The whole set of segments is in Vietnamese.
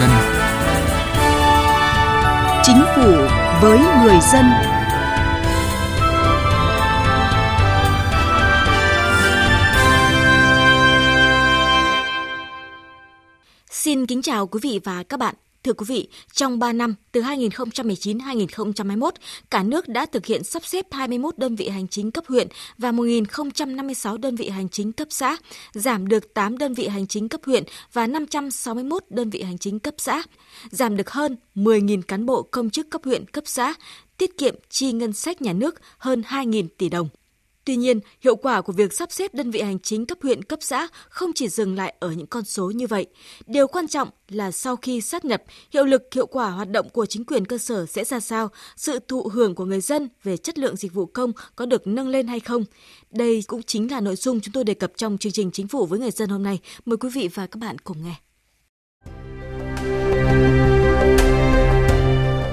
dân. Chính phủ với người dân. Xin kính chào quý vị và các bạn. Thưa quý vị, trong 3 năm, từ 2019-2021, cả nước đã thực hiện sắp xếp 21 đơn vị hành chính cấp huyện và 1.056 đơn vị hành chính cấp xã, giảm được 8 đơn vị hành chính cấp huyện và 561 đơn vị hành chính cấp xã, giảm được hơn 10.000 cán bộ công chức cấp huyện, cấp xã, tiết kiệm chi ngân sách nhà nước hơn 2.000 tỷ đồng. Tuy nhiên, hiệu quả của việc sắp xếp đơn vị hành chính cấp huyện, cấp xã không chỉ dừng lại ở những con số như vậy. Điều quan trọng là sau khi sát nhập, hiệu lực hiệu quả hoạt động của chính quyền cơ sở sẽ ra sao, sự thụ hưởng của người dân về chất lượng dịch vụ công có được nâng lên hay không. Đây cũng chính là nội dung chúng tôi đề cập trong chương trình Chính phủ với người dân hôm nay. Mời quý vị và các bạn cùng nghe.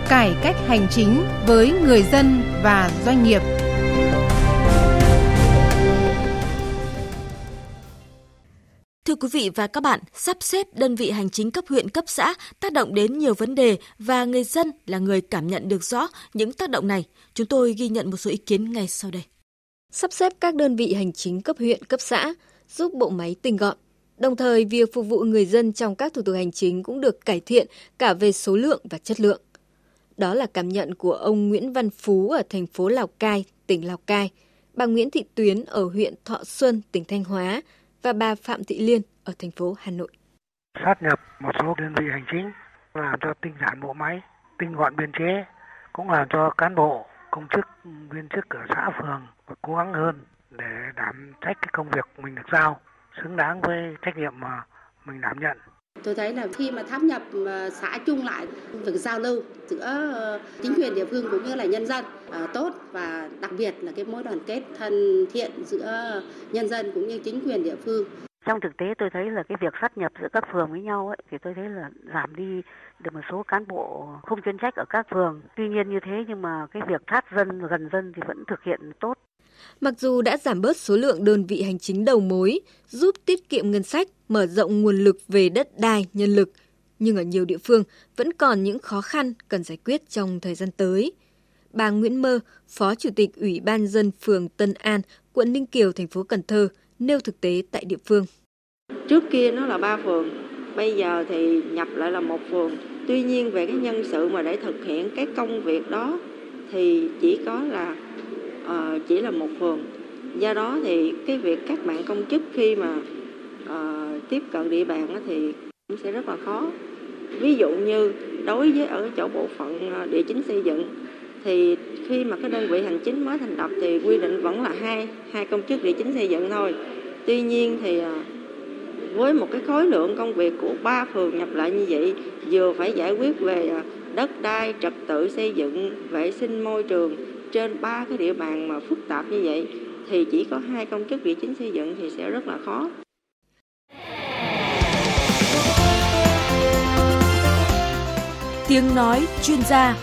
Cải cách hành chính với người dân và doanh nghiệp. Thưa quý vị và các bạn, sắp xếp đơn vị hành chính cấp huyện, cấp xã tác động đến nhiều vấn đề và người dân là người cảm nhận được rõ những tác động này. Chúng tôi ghi nhận một số ý kiến ngay sau đây. Sắp xếp các đơn vị hành chính cấp huyện, cấp xã giúp bộ máy tinh gọn. Đồng thời, việc phục vụ người dân trong các thủ tục hành chính cũng được cải thiện cả về số lượng và chất lượng. Đó là cảm nhận của ông Nguyễn Văn Phú ở thành phố Lào Cai, tỉnh Lào Cai, bà Nguyễn Thị Tuyến ở huyện Thọ Xuân, tỉnh Thanh Hóa, và bà Phạm Thị Liên ở thành phố Hà Nội. Sát nhập một số đơn vị hành chính làm cho tinh giản bộ máy, tinh gọn biên chế, cũng làm cho cán bộ, công chức, viên chức ở xã phường cố gắng hơn để đảm trách cái công việc mình được giao, xứng đáng với trách nhiệm mà mình đảm nhận. Tôi thấy là khi mà sáp nhập xã chung lại, việc giao lưu giữa chính quyền địa phương cũng như là nhân dân tốt, và đặc biệt là cái mối đoàn kết thân thiện giữa nhân dân cũng như chính quyền địa phương. Trong thực tế tôi thấy là cái việc sáp nhập giữa các phường với nhau ấy, thì tôi thấy là giảm đi được một số cán bộ không chuyên trách ở các phường. Tuy nhiên như thế nhưng mà cái việc sát dân gần dân thì vẫn thực hiện tốt. Mặc dù đã giảm bớt số lượng đơn vị hành chính đầu mối, giúp tiết kiệm ngân sách, mở rộng nguồn lực về đất đai, nhân lực, nhưng ở nhiều địa phương vẫn còn những khó khăn cần giải quyết trong thời gian tới. Bà Nguyễn Mơ, Phó Chủ tịch Ủy ban dân phường Tân An, quận Ninh Kiều, thành phố Cần Thơ, nêu thực tế tại địa phương. Trước kia nó là 3 phường, bây giờ thì nhập lại là 1 phường. Tuy nhiên về cái nhân sự mà để thực hiện cái công việc đó thì chỉ là 1 phường. Do đó thì cái việc các bạn công chức khi mà tiếp cận địa bàn thì cũng sẽ rất là khó. Ví dụ như đối với ở chỗ bộ phận địa chính xây dựng thì khi mà cái đơn vị hành chính mới thành lập thì quy định vẫn là hai công chức địa chính xây dựng thôi. Tuy nhiên thì với một cái khối lượng công việc của 3 phường nhập lại như vậy, vừa phải giải quyết về đất đai, trật tự xây dựng, vệ sinh môi trường trên 3 cái địa bàn mà phức tạp như vậy thì chỉ có 2 công chức địa chính xây dựng thì sẽ rất là khó. Tiếng nói chuyên gia.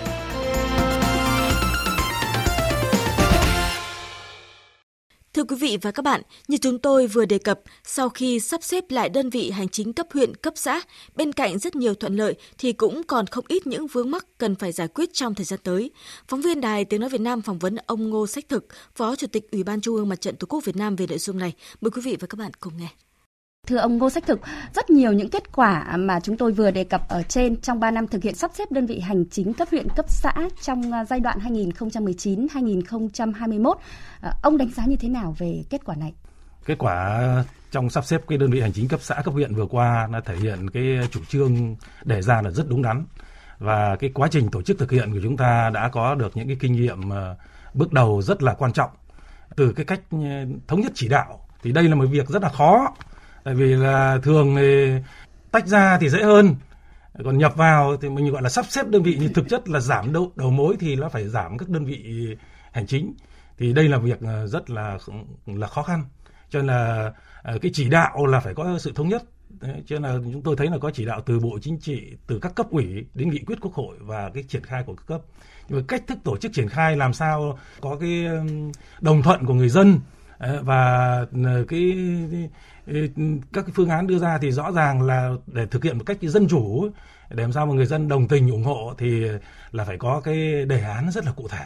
Thưa quý vị và các bạn, như chúng tôi vừa đề cập, sau khi sắp xếp lại đơn vị hành chính cấp huyện, cấp xã, bên cạnh rất nhiều thuận lợi thì cũng còn không ít những vướng mắc cần phải giải quyết trong thời gian tới. Phóng viên Đài Tiếng nói Việt Nam phỏng vấn ông Ngô Sách Thực, Phó Chủ tịch Ủy ban Trung ương Mặt trận Tổ quốc Việt Nam về nội dung này. Mời quý vị và các bạn cùng nghe. Thưa ông Ngô Sách Thực, rất nhiều những kết quả mà chúng tôi vừa đề cập ở trên trong 3 năm thực hiện sắp xếp đơn vị hành chính cấp huyện, cấp xã trong giai đoạn 2019-2021. Ông đánh giá như thế nào về kết quả này? Kết quả trong sắp xếp cái đơn vị hành chính cấp xã, cấp huyện vừa qua là thể hiện cái chủ trương đề ra là rất đúng đắn. Và cái quá trình tổ chức thực hiện của chúng ta đã có được những cái kinh nghiệm bước đầu rất là quan trọng. Từ cái cách thống nhất chỉ đạo thì đây là một việc rất là khó. Tại vì là thường thì tách ra thì dễ hơn, còn nhập vào thì mình gọi là sắp xếp đơn vị, nhưng thực chất là giảm đầu mối thì nó phải giảm các đơn vị hành chính. Thì đây là việc rất là khó khăn, cho nên là cái chỉ đạo là phải có sự thống nhất. Cho nên là chúng tôi thấy là có chỉ đạo từ Bộ Chính trị, từ các cấp ủy đến nghị quyết Quốc hội và cái triển khai của các cấp. Nhưng mà cách thức tổ chức triển khai làm sao có cái đồng thuận của người dân, Và các phương án đưa ra thì rõ ràng là để thực hiện một cách dân chủ, để làm sao mà người dân đồng tình ủng hộ thì là phải có cái đề án rất là cụ thể.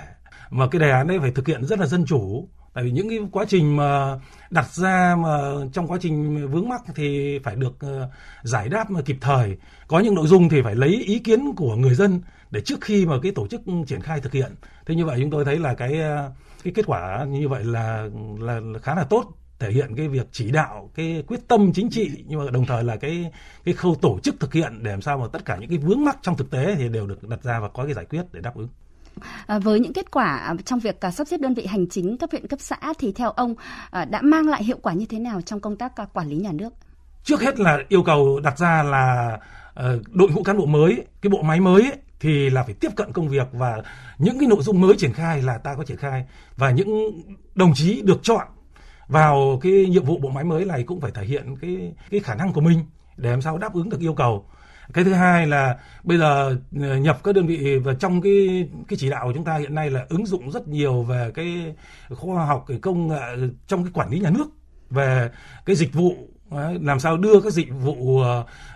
Mà cái đề án đấy phải thực hiện rất là dân chủ. Tại vì những cái quá trình mà đặt ra mà trong quá trình vướng mắc thì phải được giải đáp mà kịp thời. Có những nội dung thì phải lấy ý kiến của người dân để trước khi mà cái tổ chức triển khai thực hiện. Thế như vậy chúng tôi thấy là cái kết quả như vậy là khá là tốt, thể hiện cái việc chỉ đạo, cái quyết tâm chính trị, nhưng mà đồng thời là cái khâu tổ chức thực hiện để làm sao mà tất cả những cái vướng mắc trong thực tế thì đều được đặt ra và có cái giải quyết để đáp ứng. Với những kết quả trong việc sắp xếp đơn vị hành chính cấp huyện cấp xã thì theo ông đã mang lại hiệu quả như thế nào trong công tác quản lý nhà nước? Trước hết là yêu cầu đặt ra là đội ngũ cán bộ mới, cái bộ máy mới thì là phải tiếp cận công việc, và những cái nội dung mới triển khai là ta có triển khai, và những đồng chí được chọn vào cái nhiệm vụ bộ máy mới này cũng phải thể hiện cái khả năng của mình để làm sao đáp ứng được yêu cầu. Cái thứ hai là bây giờ nhập các đơn vị vào trong cái chỉ đạo của chúng ta hiện nay là ứng dụng rất nhiều về cái khoa học, cái công nghệ trong cái quản lý nhà nước, về cái dịch vụ, làm sao đưa các dịch vụ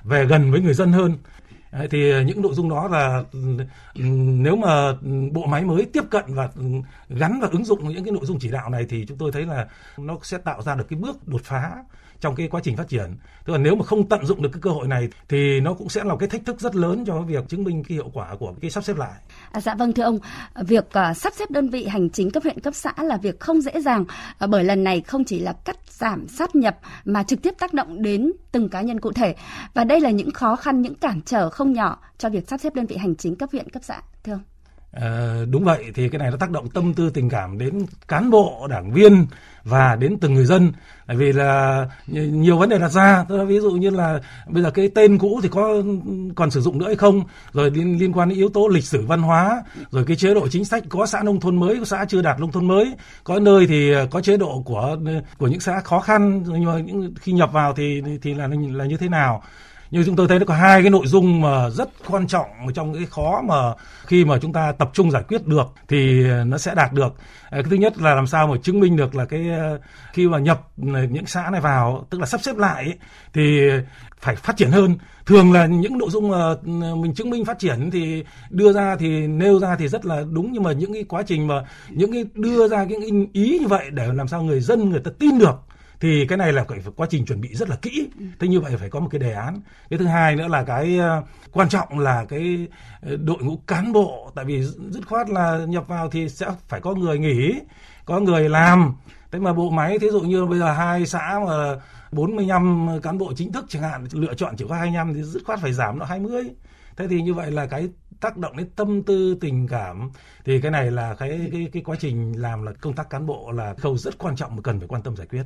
về gần với người dân hơn. Thì những nội dung đó là nếu mà bộ máy mới tiếp cận và gắn và ứng dụng những cái nội dung chỉ đạo này thì chúng tôi thấy là nó sẽ tạo ra được cái bước đột phá trong cái quá trình phát triển. Tức là nếu mà không tận dụng được cái cơ hội này thì nó cũng sẽ là cái thách thức rất lớn cho việc chứng minh cái hiệu quả của cái sắp xếp lại. Dạ vâng thưa ông, việc sắp xếp đơn vị hành chính cấp huyện cấp xã là việc không dễ dàng, bởi lần này không chỉ là cắt giảm sát nhập mà trực tiếp tác động đến từng cá nhân cụ thể. Và đây là những khó khăn, những cản trở không nhỏ cho việc sắp xếp đơn vị hành chính cấp huyện cấp xã. Thưa ông. Đúng vậy, thì cái này nó tác động tâm tư tình cảm đến cán bộ, đảng viên và đến từng người dân. Tại vì là nhiều vấn đề đặt ra, ví dụ như là bây giờ cái tên cũ thì có còn sử dụng nữa hay không, rồi liên quan đến yếu tố lịch sử văn hóa, rồi cái chế độ chính sách, có xã nông thôn mới, có xã chưa đạt nông thôn mới, có nơi thì có chế độ của những xã khó khăn, nhưng mà khi nhập vào thì là như thế nào. Nhưng chúng tôi thấy nó có hai cái nội dung mà rất quan trọng trong cái khó mà khi mà chúng ta tập trung giải quyết được thì nó sẽ đạt được. Cái thứ nhất là làm sao mà chứng minh được là cái khi mà nhập những xã này vào, tức là sắp xếp lại ấy, thì phải phát triển hơn. Thường là những nội dung mà mình chứng minh phát triển thì đưa ra thì nêu ra thì rất là đúng, nhưng mà những cái quá trình mà những cái đưa ra những ý như vậy để làm sao người dân người ta tin được thì cái này là phải quá trình chuẩn bị rất là kỹ. Thế như vậy phải có một cái đề án. Cái thứ hai nữa là cái quan trọng là cái đội ngũ cán bộ. Tại vì dứt khoát là nhập vào thì sẽ phải có người nghỉ, có người làm. Thế mà bộ máy, thí dụ như bây giờ hai xã mà 45 cán bộ chính thức chẳng hạn, lựa chọn chỉ có 25 thì dứt khoát phải giảm nó 20. Thế thì như vậy là cái tác động đến tâm tư tình cảm, thì cái này là cái quá trình làm là công tác cán bộ là khâu rất quan trọng mà cần phải quan tâm giải quyết.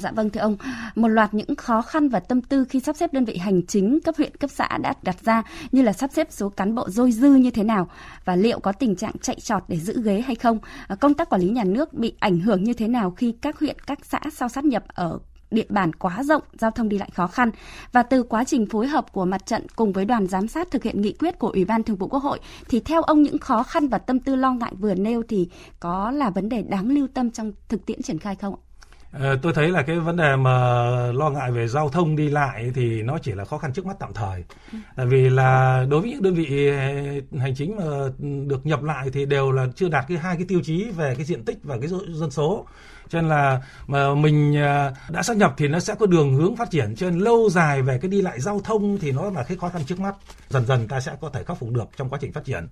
Dạ vâng thưa ông, một loạt những khó khăn và tâm tư khi sắp xếp đơn vị hành chính cấp huyện cấp xã đã đặt ra, như là sắp xếp số cán bộ dôi dư như thế nào và liệu có tình trạng chạy trọt để giữ ghế hay không, công tác quản lý nhà nước bị ảnh hưởng như thế nào khi các huyện các xã sau sát nhập ở địa bàn quá rộng, giao thông đi lại khó khăn, và từ quá trình phối hợp của mặt trận cùng với đoàn giám sát thực hiện nghị quyết của Ủy ban Thường vụ Quốc hội thì theo ông những khó khăn và tâm tư lo ngại vừa nêu thì có là vấn đề đáng lưu tâm trong thực tiễn triển khai không ạ? Tôi thấy là cái vấn đề mà lo ngại về giao thông đi lại thì nó chỉ là khó khăn trước mắt tạm thời. Tại vì là đối với những đơn vị hành chính mà được nhập lại thì đều là chưa đạt cái hai cái tiêu chí về cái diện tích và cái dân số. Cho nên là mà mình đã sát nhập thì nó sẽ có đường hướng phát triển. Cho nên lâu dài về cái đi lại giao thông thì nó là cái khó khăn trước mắt. Dần dần ta sẽ có thể khắc phục được trong quá trình phát triển.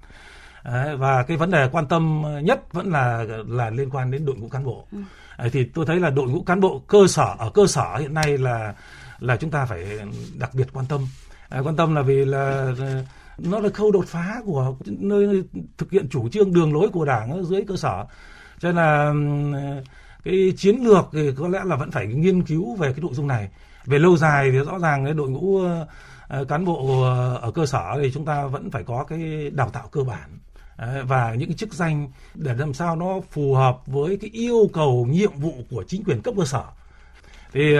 Và cái vấn đề quan tâm nhất vẫn là liên quan đến đội ngũ cán bộ. Thì tôi thấy là đội ngũ cán bộ cơ sở, ở cơ sở hiện nay là chúng ta phải đặc biệt quan tâm. Quan tâm là vì là nó là khâu đột phá của nơi thực hiện chủ trương đường lối của Đảng ở dưới cơ sở. Cho nên là cái chiến lược thì có lẽ là vẫn phải nghiên cứu về cái nội dung này. Về lâu dài thì rõ ràng cái đội ngũ cán bộ ở cơ sở thì chúng ta vẫn phải có cái đào tạo cơ bản và những cái chức danh để làm sao nó phù hợp với cái yêu cầu nhiệm vụ của chính quyền cấp cơ sở. Thì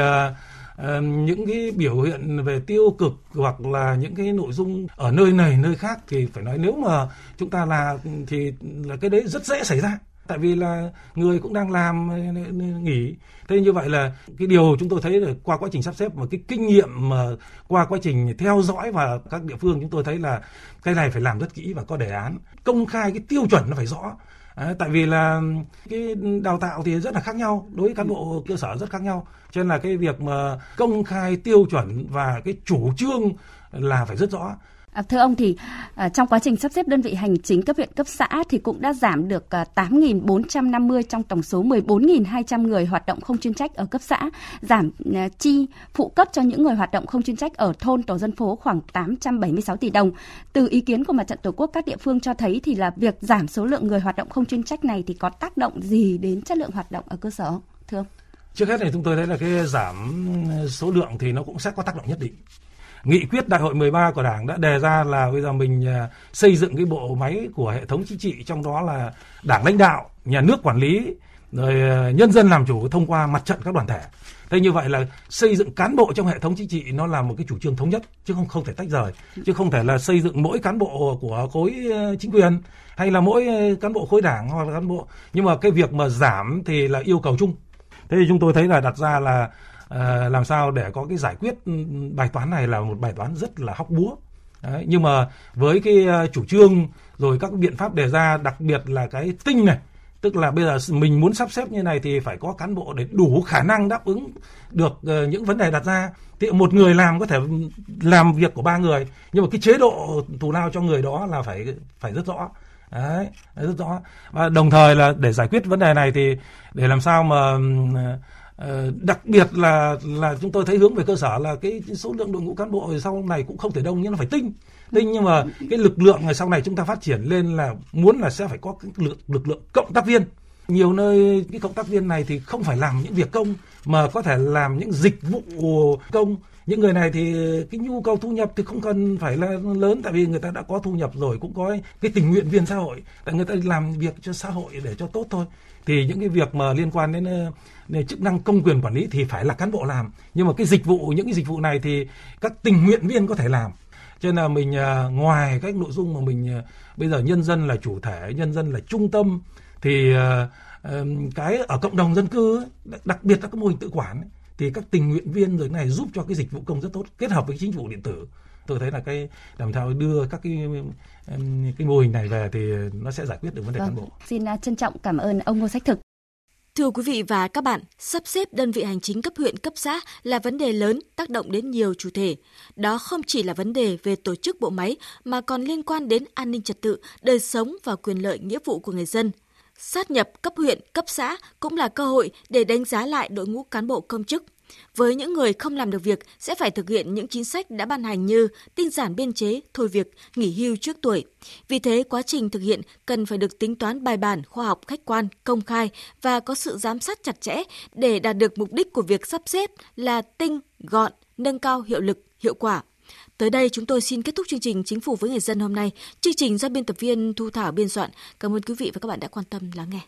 những cái biểu hiện về tiêu cực hoặc là những cái nội dung ở nơi này nơi khác thì phải nói nếu mà chúng ta là thì là cái đấy rất dễ xảy ra. Tại vì là người cũng đang làm nghỉ. Thế như vậy là cái điều chúng tôi thấy là qua quá trình sắp xếp và cái kinh nghiệm mà qua quá trình theo dõi và các địa phương, chúng tôi thấy là cái này phải làm rất kỹ và có đề án. Công khai cái tiêu chuẩn nó phải rõ. Tại vì là cái đào tạo thì rất là khác nhau, đối với cán bộ cơ sở rất khác nhau. Cho nên là cái việc mà công khai tiêu chuẩn và cái chủ trương là phải rất rõ. Thưa ông thì trong quá trình sắp xếp đơn vị hành chính cấp huyện cấp xã thì cũng đã giảm được 8.450 trong tổng số 14.200 người hoạt động không chuyên trách ở cấp xã, giảm chi phụ cấp cho những người hoạt động không chuyên trách ở thôn tổ dân phố khoảng 876 tỷ đồng. Từ ý kiến của Mặt trận Tổ quốc các địa phương cho thấy thì là việc giảm số lượng người hoạt động không chuyên trách này thì có tác động gì đến chất lượng hoạt động ở cơ sở, thưa ông? Trước hết thì chúng tôi thấy là cái giảm số lượng thì nó cũng sẽ có tác động nhất định. Nghị quyết Đại hội 13 của Đảng đã đề ra là bây giờ mình xây dựng cái bộ máy của hệ thống chính trị, trong đó là Đảng lãnh đạo, nhà nước quản lý, rồi nhân dân làm chủ thông qua mặt trận các đoàn thể. Thế như vậy là xây dựng cán bộ trong hệ thống chính trị nó là một cái chủ trương thống nhất, chứ không thể tách rời, chứ không thể là xây dựng mỗi cán bộ của khối chính quyền hay là mỗi cán bộ khối Đảng hoặc là cán bộ. Nhưng mà cái việc mà giảm thì là yêu cầu chung. Thế thì chúng tôi thấy là đặt ra là làm sao để có cái giải quyết bài toán này là một bài toán rất là hóc búa. Đấy, nhưng mà với cái chủ trương rồi các biện pháp đề ra, đặc biệt là cái tinh này, tức là bây giờ mình muốn sắp xếp như này thì phải có cán bộ để đủ khả năng đáp ứng được những vấn đề đặt ra. Thì một người làm có thể làm việc của 3 người, nhưng mà cái chế độ thù lao cho người đó là phải rất rõ. Đấy, rất rõ. Và đồng thời là để giải quyết vấn đề này thì để làm sao mà đặc biệt là chúng tôi thấy hướng về cơ sở là cái số lượng đội ngũ cán bộ sau này cũng không thể đông, nhưng nó phải tinh, nhưng mà cái lực lượng ngày sau này chúng ta phát triển lên là muốn là sẽ phải có cái lực lượng cộng tác viên. Nhiều nơi cái cộng tác viên này thì không phải làm những việc công mà có thể làm những dịch vụ công. Những người này thì cái nhu cầu thu nhập thì không cần phải là lớn, tại vì người ta đã có thu nhập rồi, cũng có cái tình nguyện viên xã hội, tại người ta làm việc cho xã hội để cho tốt thôi. Thì những cái việc mà liên quan đến chức năng công quyền quản lý thì phải là cán bộ làm, nhưng mà cái dịch vụ, những cái dịch vụ này thì các tình nguyện viên có thể làm. Cho nên là mình ngoài các nội dung mà mình bây giờ nhân dân là chủ thể, nhân dân là trung tâm, thì cái ở cộng đồng dân cư, đặc biệt là các mô hình tự quản, thì các tình nguyện viên rồi này giúp cho cái dịch vụ công rất tốt, kết hợp với chính phủ điện tử. Tôi thấy là cái làm sao đưa các cái mô hình này về thì nó sẽ giải quyết được vấn đề cán bộ. Xin trân trọng cảm ơn ông Ngô Sách Thực. Thưa quý vị và các bạn, sắp xếp đơn vị hành chính cấp huyện, cấp xã là vấn đề lớn, tác động đến nhiều chủ thể. Đó không chỉ là vấn đề về tổ chức bộ máy mà còn liên quan đến an ninh trật tự, đời sống và quyền lợi nghĩa vụ của người dân. Sát nhập cấp huyện, cấp xã cũng là cơ hội để đánh giá lại đội ngũ cán bộ công chức. Với những người không làm được việc sẽ phải thực hiện những chính sách đã ban hành như tinh giản biên chế, thôi việc, nghỉ hưu trước tuổi. Vì thế, quá trình thực hiện cần phải được tính toán bài bản, khoa học, khách quan, công khai và có sự giám sát chặt chẽ để đạt được mục đích của việc sắp xếp là tinh, gọn, nâng cao hiệu lực, hiệu quả. Tới đây chúng tôi xin kết thúc chương trình Chính phủ với người dân hôm nay. Chương trình do biên tập viên Thu Thảo biên soạn. Cảm ơn quý vị và các bạn đã quan tâm lắng nghe.